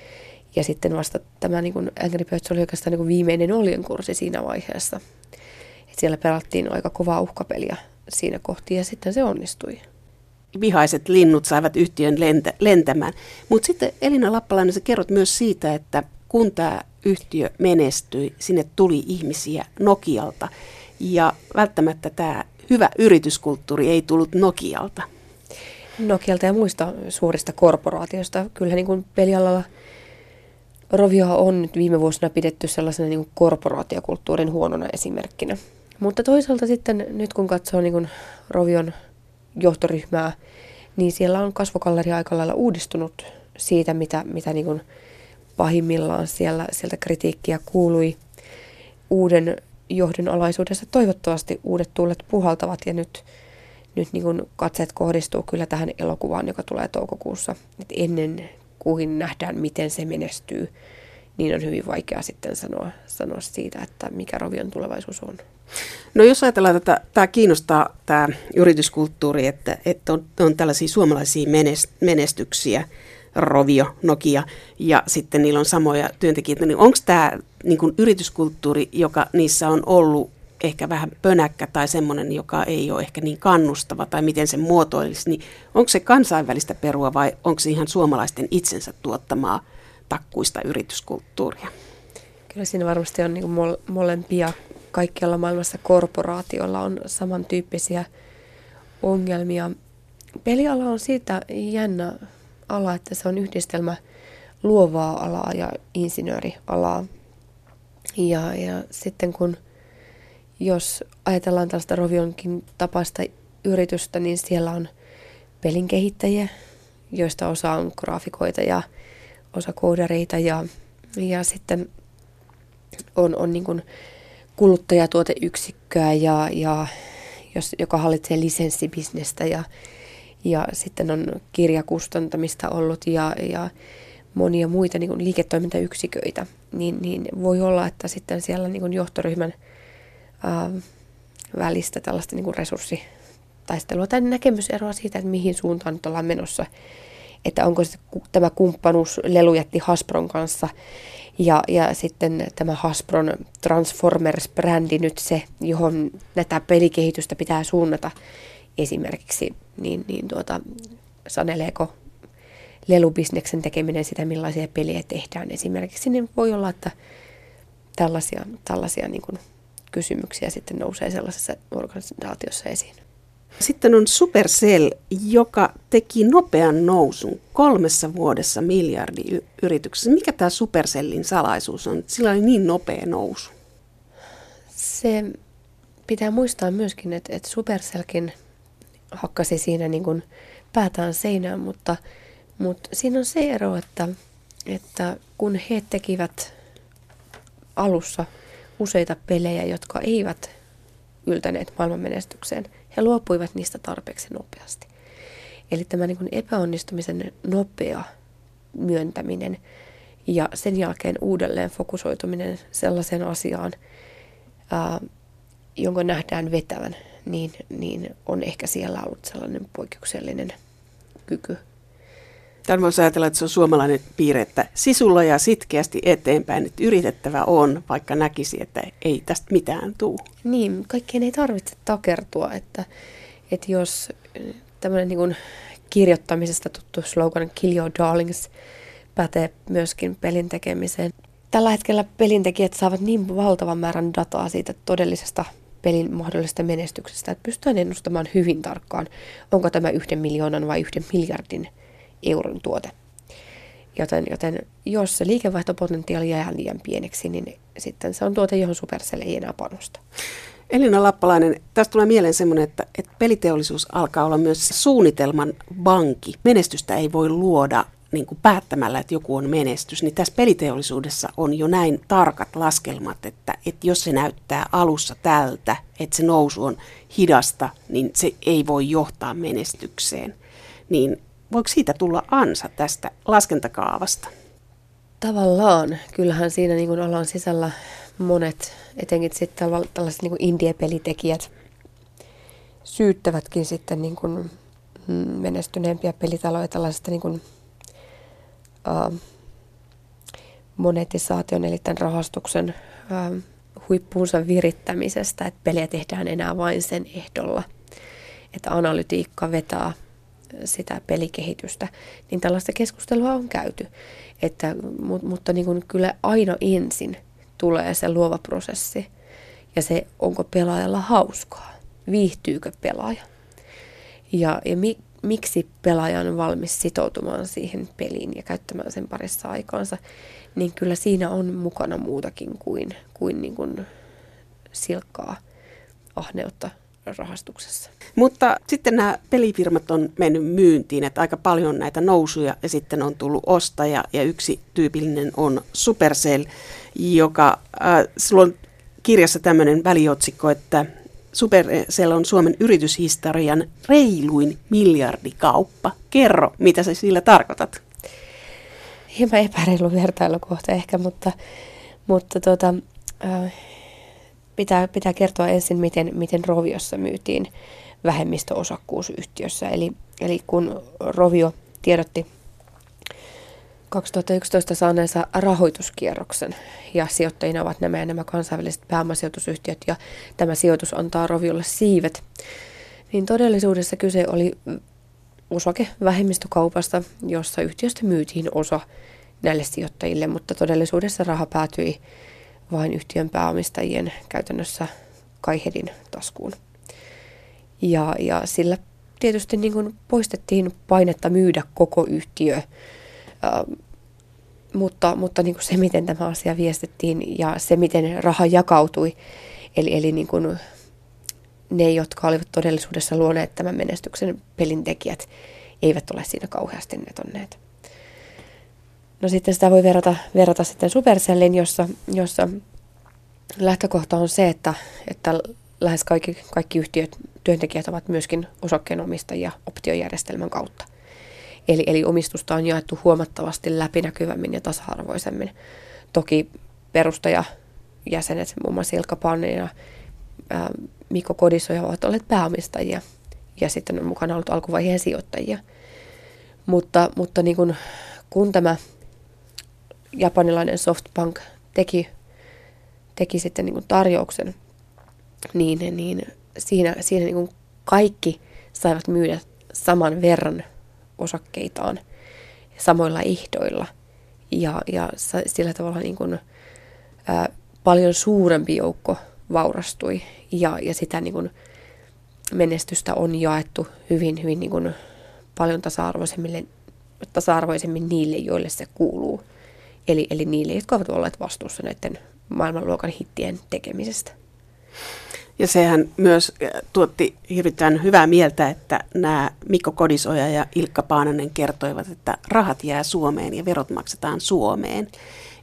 Ja sitten vasta tämä niin kuin Angry Birds oli oikeastaan niin kuin viimeinen oljenkursi siinä vaiheessa. Et siellä pelattiin aika kovaa uhkapeliä siinä kohti, ja sitten se onnistui. Vihaiset linnut saivat yhtiön lentä, lentämään. Mutta sitten Elina Lappalainen, sä kerrot myös siitä, että kun tämä yhtiö menestyi, sinne tuli ihmisiä Nokialta, ja välttämättä tämä hyvä yrityskulttuuri ei tullut Nokialta. Nokialta ja muista suurista korporaatioista. Kyllä niin kuin pelialalla Rovioa on nyt viime vuosina pidetty sellaisena niin kuin korporaatiokulttuurin huonona esimerkkinä. Mutta toisaalta sitten nyt kun katsoo niin kuin Rovion johtoryhmää, niin siellä on kasvokalleri aika lailla uudistunut siitä, mitä, mitä niin kuin pahimmillaan siellä, sieltä kritiikkiä kuului. Uuden johdon alaisuudessa toivottavasti uudet tuulet puhaltavat, ja nyt, nyt niin kuin katseet kohdistuu kyllä tähän elokuvaan, joka tulee toukokuussa. Et ennen kuin nähdään, miten se menestyy, niin on hyvin vaikea sitten sanoa, sanoa siitä, että mikä Rovion tulevaisuus on. No jos ajatellaan, että tämä kiinnostaa tämä yrityskulttuuri, että, että on, on tällaisia suomalaisia menestyksiä, Rovio, Nokia, ja sitten niillä on samoja työntekijöitä, niin onko tämä niin kuin yrityskulttuuri, joka niissä on ollut ehkä vähän pönäkkä tai semmoinen, joka ei ole ehkä niin kannustava tai miten se muotoilisi, niin onko se kansainvälistä perua vai onko se ihan suomalaisten itsensä tuottamaa takkuista yrityskulttuuria? Kyllä siinä varmasti on niin kuin mol- molempia. Kaikkialla maailmassa korporaatioilla on samantyyppisiä ongelmia. Peliala on siitä jännä ala, että se on yhdistelmä luovaa alaa ja insinöörialaa. Ja, ja sitten kun, jos ajatellaan tällaista Rovionkin tapaista yritystä, niin siellä on pelin kehittäjiä, joista osa on graafikoita ja osa koodareita. Ja, ja sitten on, on niin kuin kuluttajatuoteyksikköä, ja, ja, jos, joka hallitsee lisenssibisnestä, ja, ja sitten on kirjakustantamista ollut ja, ja monia muita niin kuin liiketoimintayksiköitä, niin, niin voi olla, että sitten siellä niin kuin johtoryhmän ää, välistä tällaista niin kuin resurssitaistelua tai näkemyseroa siitä, että mihin suuntaan nyt ollaan menossa. Että onko se, tämä kumppanuus lelujätti Hasbron kanssa, ja, ja sitten tämä Hasbron Transformers-brändi nyt se, johon tätä pelikehitystä pitää suunnata esimerkiksi, niin, niin tuota, saneleeko lelubisneksen tekeminen sitä, millaisia pelejä tehdään esimerkiksi, niin voi olla, että tällaisia, tällaisia niin kuin kysymyksiä sitten nousee sellaisessa organisaatiossa esiin. Sitten on Supercell, joka teki nopean nousun kolmessa vuodessa miljardiyrityksessä. Mikä tämä Supercellin salaisuus on? Sillä oli niin nopea nousu. Se pitää muistaa myöskin, että, että Supercellkin hakkasi siinä niin kuin päätään seinään, mutta, mutta siinä on se ero, että, että kun he tekivät alussa useita pelejä, jotka eivät yltäneet maailmanmenestykseen, he luopuivat niistä tarpeeksi nopeasti. Eli tämä niin kuin epäonnistumisen nopea myöntäminen ja sen jälkeen uudelleen fokusoituminen sellaiseen asiaan, ää, jonka nähdään vetävän, niin, niin on ehkä siellä ollut sellainen poikkeuksellinen kyky. Tämän voisi ajatella, että se on suomalainen piirre, että sisulla ja sitkeästi eteenpäin, että yritettävä on, vaikka näkisi, että ei tästä mitään tule. Niin, kaikkeen ei tarvitse takertua, että, että jos tämmöinen niin kuin kirjoittamisesta tuttu slogan Kill your darlings pätee myöskin pelin tekemiseen. Tällä hetkellä pelintekijät saavat niin valtavan määrän dataa siitä todellisesta pelin mahdollisesta menestyksestä, että pystytään ennustamaan hyvin tarkkaan, onko tämä yhden miljoonan vai yhden miljardin euron tuote. Joten, joten jos se liikevaihtopotentiaali jää liian pieneksi, niin sitten se on tuote, johon Supercell ei enää panosta. Elina Lappalainen, tästä tulee mieleen semmoinen, että, että peliteollisuus alkaa olla myös suunnitelman vanki. Menestystä ei voi luoda niin kuin päättämällä, että joku on menestys. Niin tässä peliteollisuudessa on jo näin tarkat laskelmat, että, että jos se näyttää alussa tältä, että se nousu on hidasta, niin se ei voi johtaa menestykseen. Niin voiko siitä tulla ansa tästä laskentakaavasta? Tavallaan. Kyllähän siinä niin kuin alan sisällä monet, etenkin sitten tällaiset niin kuin indie-pelitekijät, syyttävätkin sitten niin kuin menestyneempiä pelitaloja tällaisesta niin kuin, uh, monetisaation eli tämän rahastuksen uh, huippuunsa virittämisestä, että peliä tehdään enää vain sen ehdolla, että analytiikka vetää sitä pelikehitystä, niin tällaista keskustelua on käyty. Että, mutta niin kuin kyllä aina ensin tulee se luova prosessi ja se, onko pelaajalla hauskaa, viihtyykö pelaaja ja, ja mi, miksi pelaaja on valmis sitoutumaan siihen peliin ja käyttämään sen parissa aikaansa, niin kyllä siinä on mukana muutakin kuin, kuin, niin kuin silkkaa ahneutta rahastuksessa. Mutta sitten nämä pelifirmat on mennyt myyntiin, että aika paljon näitä nousuja ja sitten on tullut ostaja ja yksi tyypillinen on Supercell, joka, äh, sulla on kirjassa tämmöinen väliotsikko, että Supercell on Suomen yrityshistorian reiluin miljardikauppa. Kerro, mitä sä sillä tarkoitat? Hieman epäreilu vertailukohta ehkä, mutta, mutta tuota... Äh, Pitää, pitää kertoa ensin, miten, miten Roviossa myytiin vähemmistöosakkuusyhtiössä. Eli, eli kun Rovio tiedotti kaksituhattayksitoista saaneensa rahoituskierroksen ja sijoittajina ovat nämä ja nämä kansainväliset pääomasijoitusyhtiöt ja tämä sijoitus antaa Roviolle siivet, niin todellisuudessa kyse oli osakevähemmistökaupasta, jossa yhtiöstä myytiin osa näille sijoittajille, mutta todellisuudessa raha päätyi vain yhtiön pääomistajien käytännössä Kaj Hedin taskuun. Ja, ja sillä tietysti niin kuin poistettiin painetta myydä koko yhtiö, äh, mutta, mutta niin kuin se, miten tämä asia viestittiin ja se, miten raha jakautui, eli, eli niin kuin ne, jotka olivat todellisuudessa luoneet tämän menestyksen pelintekijät, eivät ole siinä kauheasti netonneet. No sitten sitä voi verrata, verrata sitten Supercellin, jossa, jossa lähtökohta on se, että, että lähes kaikki, kaikki yhtiöt, työntekijät ovat myöskin osakkeenomistajia optiojärjestelmän kautta. Eli, eli omistusta on jaettu huomattavasti läpinäkyvämmin ja tasa-arvoisemmin. Toki perustajajäsenet, muun muassa Ilkka Paananen ja ää, Mikko Kodisoja ovat olleet pääomistajia ja sitten on mukana ollut alkuvaiheen sijoittajia. Mutta, mutta niin kun, kun tämä japanilainen Softbank teki, teki sitten niin kuin tarjouksen, niin, niin siinä, siinä niin kuin kaikki saivat myydä saman verran osakkeitaan samoilla ehdoilla. Ja, ja sillä tavalla niin kuin, ää, paljon suurempi joukko vaurastui ja, ja sitä niin kuin menestystä on jaettu hyvin, hyvin niin kuin paljon tasa-arvoisemmille, tasa-arvoisemmin niille, joille se kuuluu. Eli, eli niille, jotka ovat olleet vastuussa näiden maailmanluokan hittien tekemisestä. Ja sehän myös tuotti hirveän hyvää mieltä, että nämä Mikko Kodisoja ja Ilkka Paananen kertoivat, että rahat jää Suomeen ja verot maksetaan Suomeen.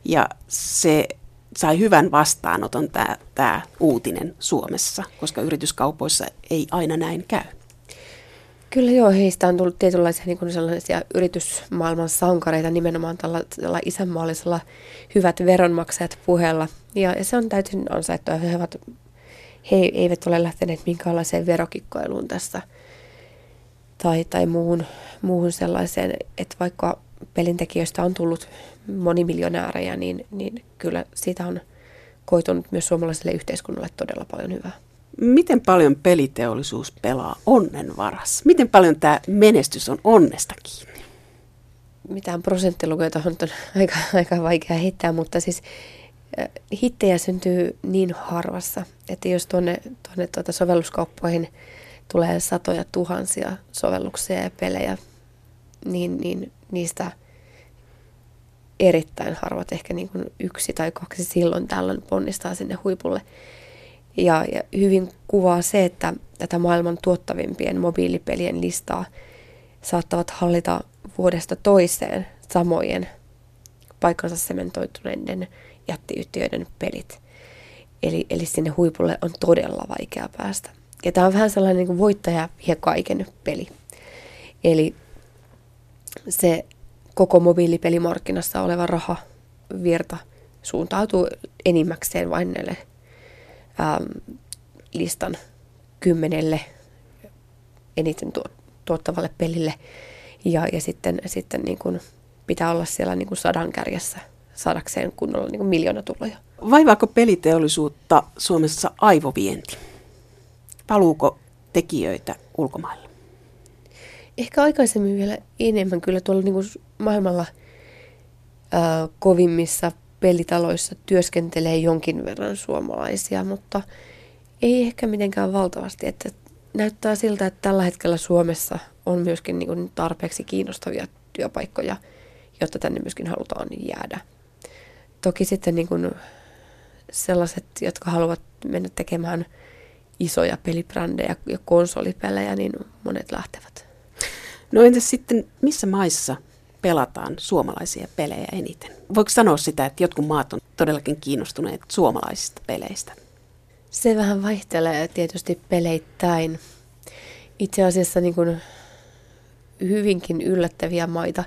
Ja se sai hyvän vastaanoton tämä, tämä uutinen Suomessa, koska yrityskaupoissa ei aina näin käy. Kyllä joo, heistä on tullut tietynlaisia niin kuin sellaisia yritysmaailman sankareita nimenomaan tällä, tällä isänmaallisella hyvät veronmaksajat puheella. Ja se on täytynyt ansaittua, että he, ovat, he eivät ole lähteneet minkäänlaiseen verokikkailuun tässä tai, tai muuhun, muuhun sellaiseen, että vaikka pelintekijöistä on tullut monimiljonäärejä, niin, niin kyllä siitä on koitunut myös suomalaiselle yhteiskunnalle todella paljon hyvää. Miten paljon peliteollisuus pelaa onnen varassa? Miten paljon tämä menestys on onnesta kiinni? Mitään prosenttilukuja on aika, aika vaikea heittää, mutta siis hittejä syntyy niin harvassa, että jos tuonne, tuonne tuota sovelluskauppoihin tulee satoja tuhansia sovelluksia ja pelejä, niin, niin niistä erittäin harvat, ehkä niin kuin yksi tai kaksi silloin tällöin ponnistaa sinne huipulle. Ja, ja hyvin kuvaa se, että tätä maailman tuottavimpien mobiilipelien listaa saattavat hallita vuodesta toiseen samojen paikkansa sementoituneiden jättiyhtiöiden pelit. Eli, eli sinne huipulle on todella vaikea päästä. Ja tämä on vähän sellainen niin kuin voittaja vie kaiken peli. Eli se koko mobiilipelimarkkinassa oleva rahavirta suuntautuu enimmäkseen vain näille ähm, listan kymmenelle eniten tuottavalle pelille. Ja, ja sitten, sitten niin kuin pitää olla siellä niin kuin sadan kärjessä saadakseen kunnolla niin kuin miljoona tuloja. Vaivaako peliteollisuutta Suomessa aivovienti? Paluuko tekijöitä ulkomaille? Ehkä aikaisemmin vielä enemmän. Kyllä tuolla niin kuin maailmalla ää, kovimmissa pelitaloissa työskentelee jonkin verran suomalaisia, mutta ei ehkä mitenkään valtavasti. Että näyttää siltä, että tällä hetkellä Suomessa on myöskin niin kuin tarpeeksi kiinnostavia työpaikkoja, jotta tänne myöskin halutaan jäädä. Toki sitten niin kuin sellaiset, jotka haluavat mennä tekemään isoja pelibrändejä ja konsolipelejä, niin monet lähtevät. No entäs sitten, missä maissa pelataan suomalaisia pelejä eniten? Voiko sanoa sitä, että jotkut maat on todellakin kiinnostuneet suomalaisista peleistä? Se vähän vaihtelee tietysti peleittäin. Itse asiassa niin kuin hyvinkin yllättäviä maita.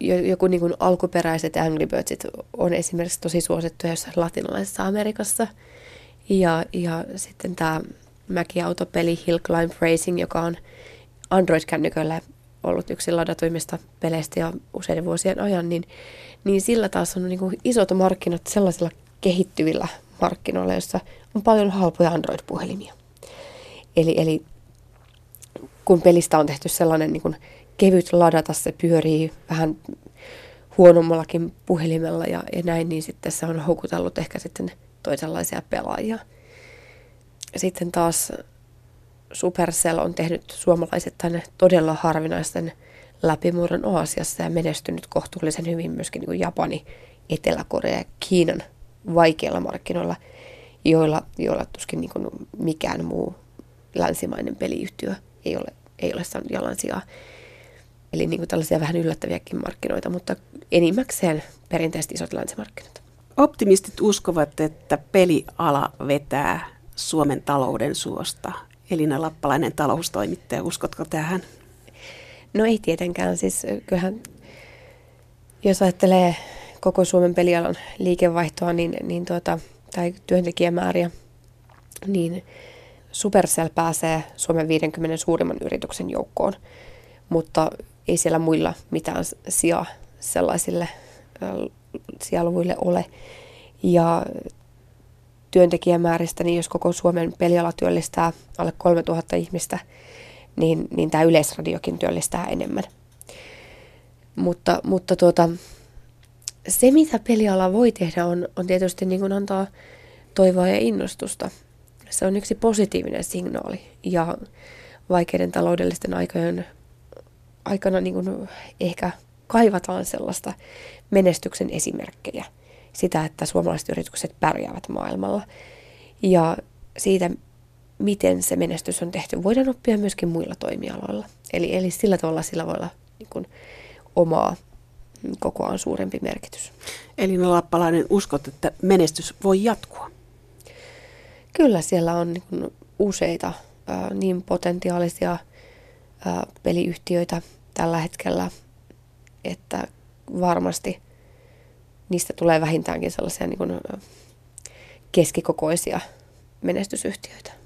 Joku niin kuin alkuperäiset Angry Birdsit on esimerkiksi tosi suosittuja jossain latinalaisessa Amerikassa. Ja, ja sitten tämä mäkiautopeli Hill Climb Racing, joka on Android-kännyköllä ollut yksi ladatuimmista peleistä ja useiden vuosien ajan, niin, niin sillä taas on niin kuin isot markkinat sellaisilla kehittyvillä markkinoilla, joissa on paljon halpoja Android-puhelimia. Eli, eli kun pelistä on tehty sellainen niin kuin kevyt ladata, se pyörii vähän huonommallakin puhelimella ja, ja näin, niin sitten se on houkutellut ehkä sitten toisenlaisia pelaajia. Sitten taas Supercell on tehnyt suomalaiset tänne todella harvinaisten läpimurron Aasiassa ja menestynyt kohtuullisen hyvin myöskin niin kuin Japani, Etelä-Korea ja Kiinan vaikeilla markkinoilla, joilla, joilla tuskin niin kuin mikään muu länsimainen peliyhtiö ei ole, ei ole saanut jalansijaa. Eli niin kuin tällaisia vähän yllättäviäkin markkinoita, mutta enimmäkseen perinteiset isot länsimarkkinat. Optimistit uskovat, että peliala vetää Suomen talouden suosta. Elina Lappalainen, taloustoimittaja, uskotko tähän? No ei tietenkään. Siis kyllähän, jos ajattelee koko Suomen pelialan liikevaihtoa niin, niin tuota, tai työntekijämääriä, niin Supercell pääsee Suomen viidenkymmenen suurimman yrityksen joukkoon, mutta ei siellä muilla mitään sijaa sellaisille sijaluvuille ole. Ja työntekijämääristä, niin jos koko Suomen peliala työllistää alle kolmetuhatta ihmistä, niin, niin tämä Yleisradiokin työllistää enemmän. Mutta, mutta tuota, se, mitä peliala voi tehdä, on, on tietysti niin kuin antaa toivoa ja innostusta. Se on yksi positiivinen signaali. Ja vaikeiden taloudellisten aikojen aikana niin kuin ehkä kaivataan sellaista menestyksen esimerkkejä. Sitä, että suomalaiset yritykset pärjäävät maailmalla. Ja siitä, miten se menestys on tehty, voidaan oppia myöskin muilla toimialoilla. Eli, eli sillä tavalla sillä voi olla niin kuin omaa kokoaan suurempi merkitys. Elina Lappalainen, uskot, että menestys voi jatkua? Kyllä, siellä on niin kuin useita äh, niin potentiaalisia äh, peliyhtiöitä tällä hetkellä, että varmasti niistä tulee vähintäänkin sellaisia niin kuin keskikokoisia menestysyhtiöitä.